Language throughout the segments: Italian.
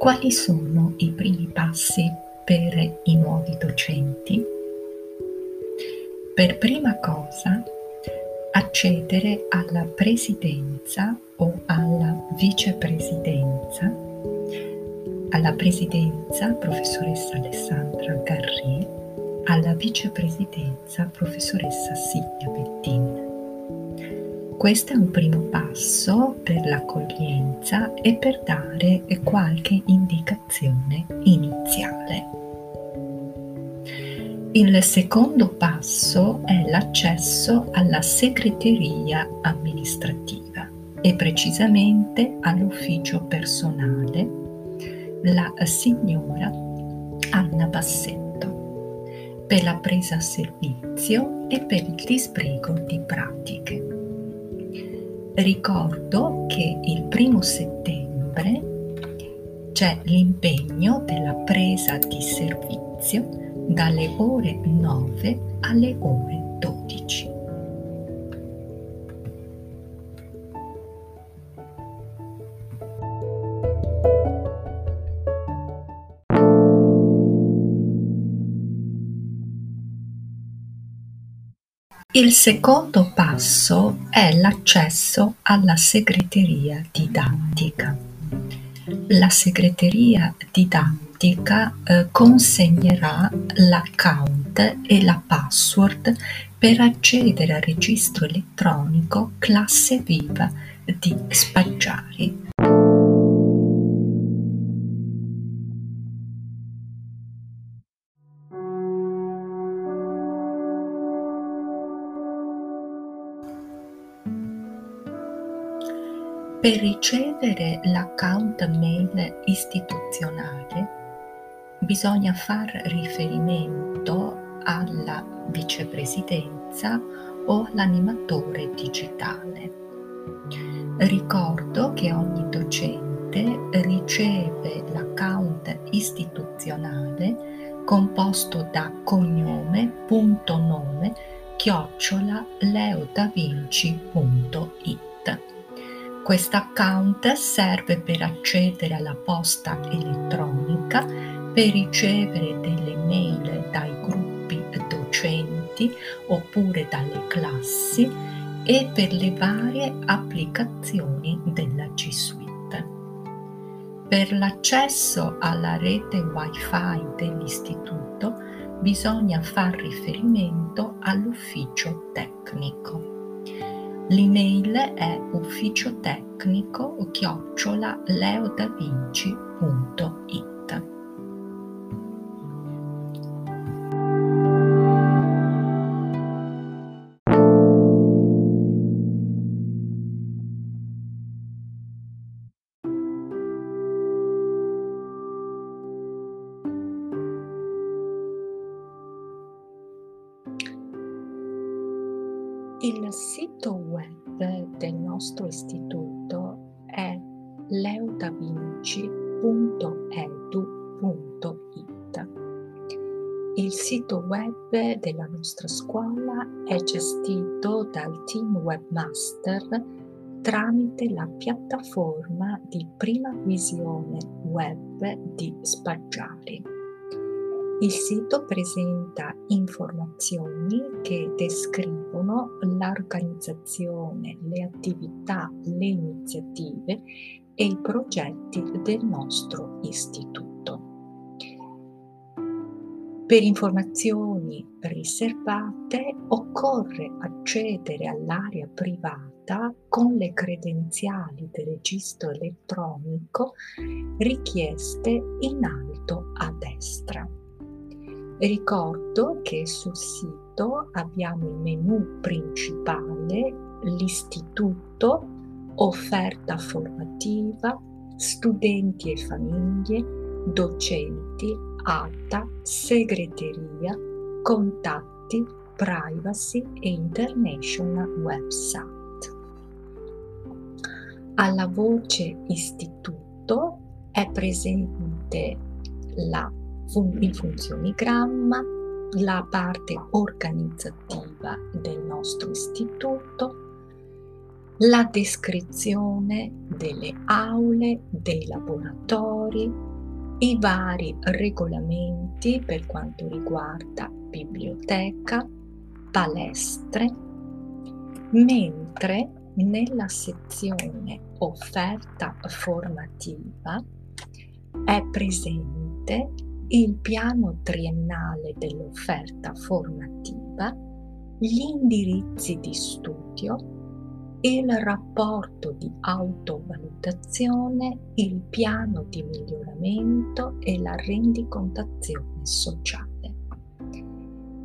Quali sono i primi passi per i nuovi docenti? Per prima cosa, accedere alla presidenza o alla vicepresidenza. Alla presidenza, professoressa Alessandra Garri, alla vicepresidenza, professoressa Silvia Bettin. Questo è un primo passo per l'accoglienza e per dare qualche indicazione iniziale. Il secondo passo è l'accesso alla segreteria amministrativa e precisamente all'ufficio personale, la signora Anna Bassetto, per la presa a servizio e per il disbrigo di pratiche. Ricordo che il 1° settembre c'è l'impegno della presa di servizio dalle ore 9 alle ore 12. Il secondo passo è l'accesso alla segreteria didattica. La segreteria didattica consegnerà l'account e la password per accedere al registro elettronico Classe Viva di Spaggiari. Per ricevere l'account mail istituzionale bisogna far riferimento alla vicepresidenza o all'animatore digitale. Ricordo che ogni docente riceve l'account istituzionale composto da cognome.nome@leodavinci.it. Questo account serve per accedere alla posta elettronica, per ricevere delle mail dai gruppi docenti oppure dalle classi e per le varie applicazioni della G Suite. Per l'accesso alla rete Wi-Fi dell'istituto bisogna far riferimento all'ufficio tecnico. L'email è ufficiotecnico@leodavinci.it. Il sito web del nostro istituto è leodavinci.edu.it. Il sito web della nostra scuola è gestito dal team webmaster tramite la piattaforma di prima visione web di Spaggiari. Il sito presenta informazioni che descrivono l'organizzazione, le attività, le iniziative e i progetti del nostro istituto. Per informazioni riservate occorre accedere all'area privata con le credenziali del registro elettronico richieste in alto a destra. Ricordo che sul sito abbiamo il menu principale, l'istituto, offerta formativa, studenti e famiglie, docenti, ATA, segreteria, contatti, privacy e international website. Alla voce istituto è presente il funzionigramma, la parte organizzativa del nostro istituto, la descrizione delle aule, dei laboratori, i vari regolamenti per quanto riguarda biblioteca, palestre, mentre nella sezione offerta formativa è presente il piano triennale dell'offerta formativa, gli indirizzi di studio, il rapporto di autovalutazione, il piano di miglioramento e la rendicontazione sociale.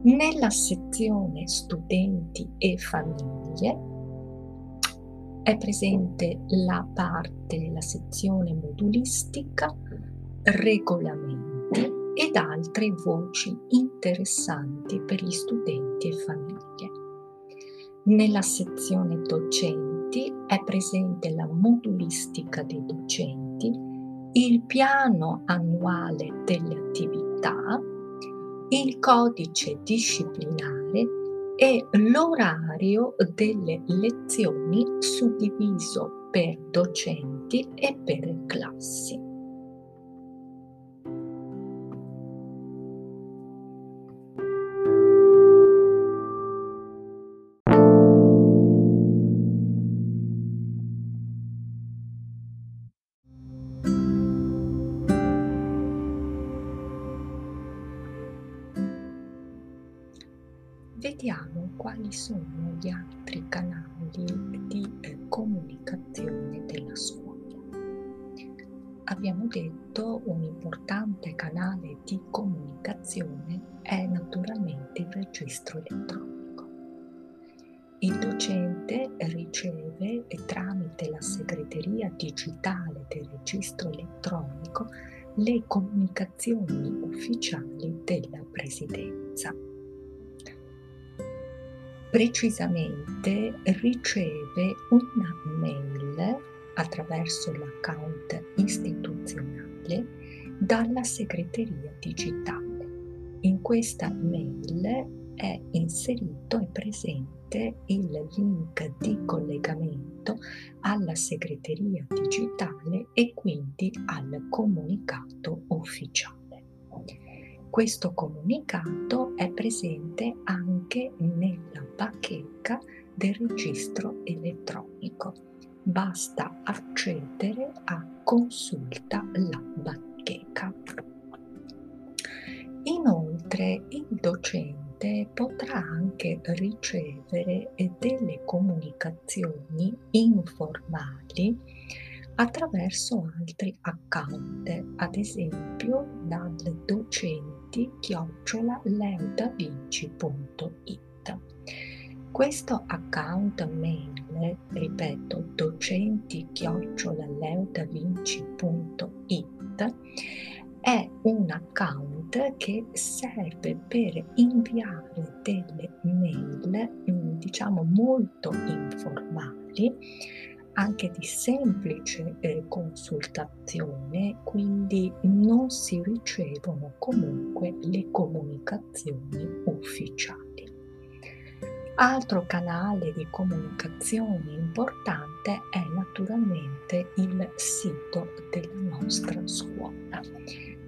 Nella sezione studenti e famiglie è presente la sezione modulistica, regolamenti ed altre voci interessanti per gli studenti e famiglie. Nella sezione docenti è presente la modulistica dei docenti, il piano annuale delle attività, il codice disciplinare e l'orario delle lezioni suddiviso per docenti e per classi. Vediamo quali sono gli altri canali di comunicazione della scuola. Abbiamo detto un importante canale di comunicazione è naturalmente il registro elettronico. Il docente riceve tramite la segreteria digitale del registro elettronico le comunicazioni ufficiali della Presidenza. Precisamente riceve una mail attraverso l'account istituzionale dalla segreteria digitale. In questa mail è inserito e presente il link di collegamento alla segreteria digitale e quindi al comunicato ufficiale. Questo comunicato è presente anche nella bacheca del registro elettronico. Basta accedere a Consulta la bacheca. Inoltre il docente potrà anche ricevere delle comunicazioni informali attraverso altri account, ad esempio dal docenti@leodavinci.it. Questo account mail, ripeto, docenti@leodavinci.it, è un account che serve per inviare delle mail, diciamo molto informali, anche di semplice consultazione, quindi non si ricevono comunque le comunicazioni ufficiali. Altro canale di comunicazione importante è naturalmente il sito della nostra scuola.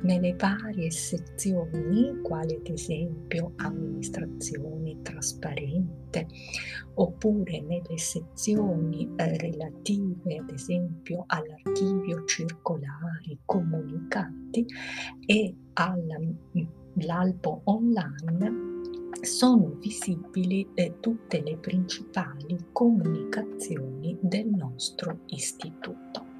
Nelle varie sezioni, quali ad esempio amministrazione trasparente, oppure nelle sezioni relative ad esempio all'archivio circolari, comunicati e all'albo online, sono visibili tutte le principali comunicazioni del nostro istituto.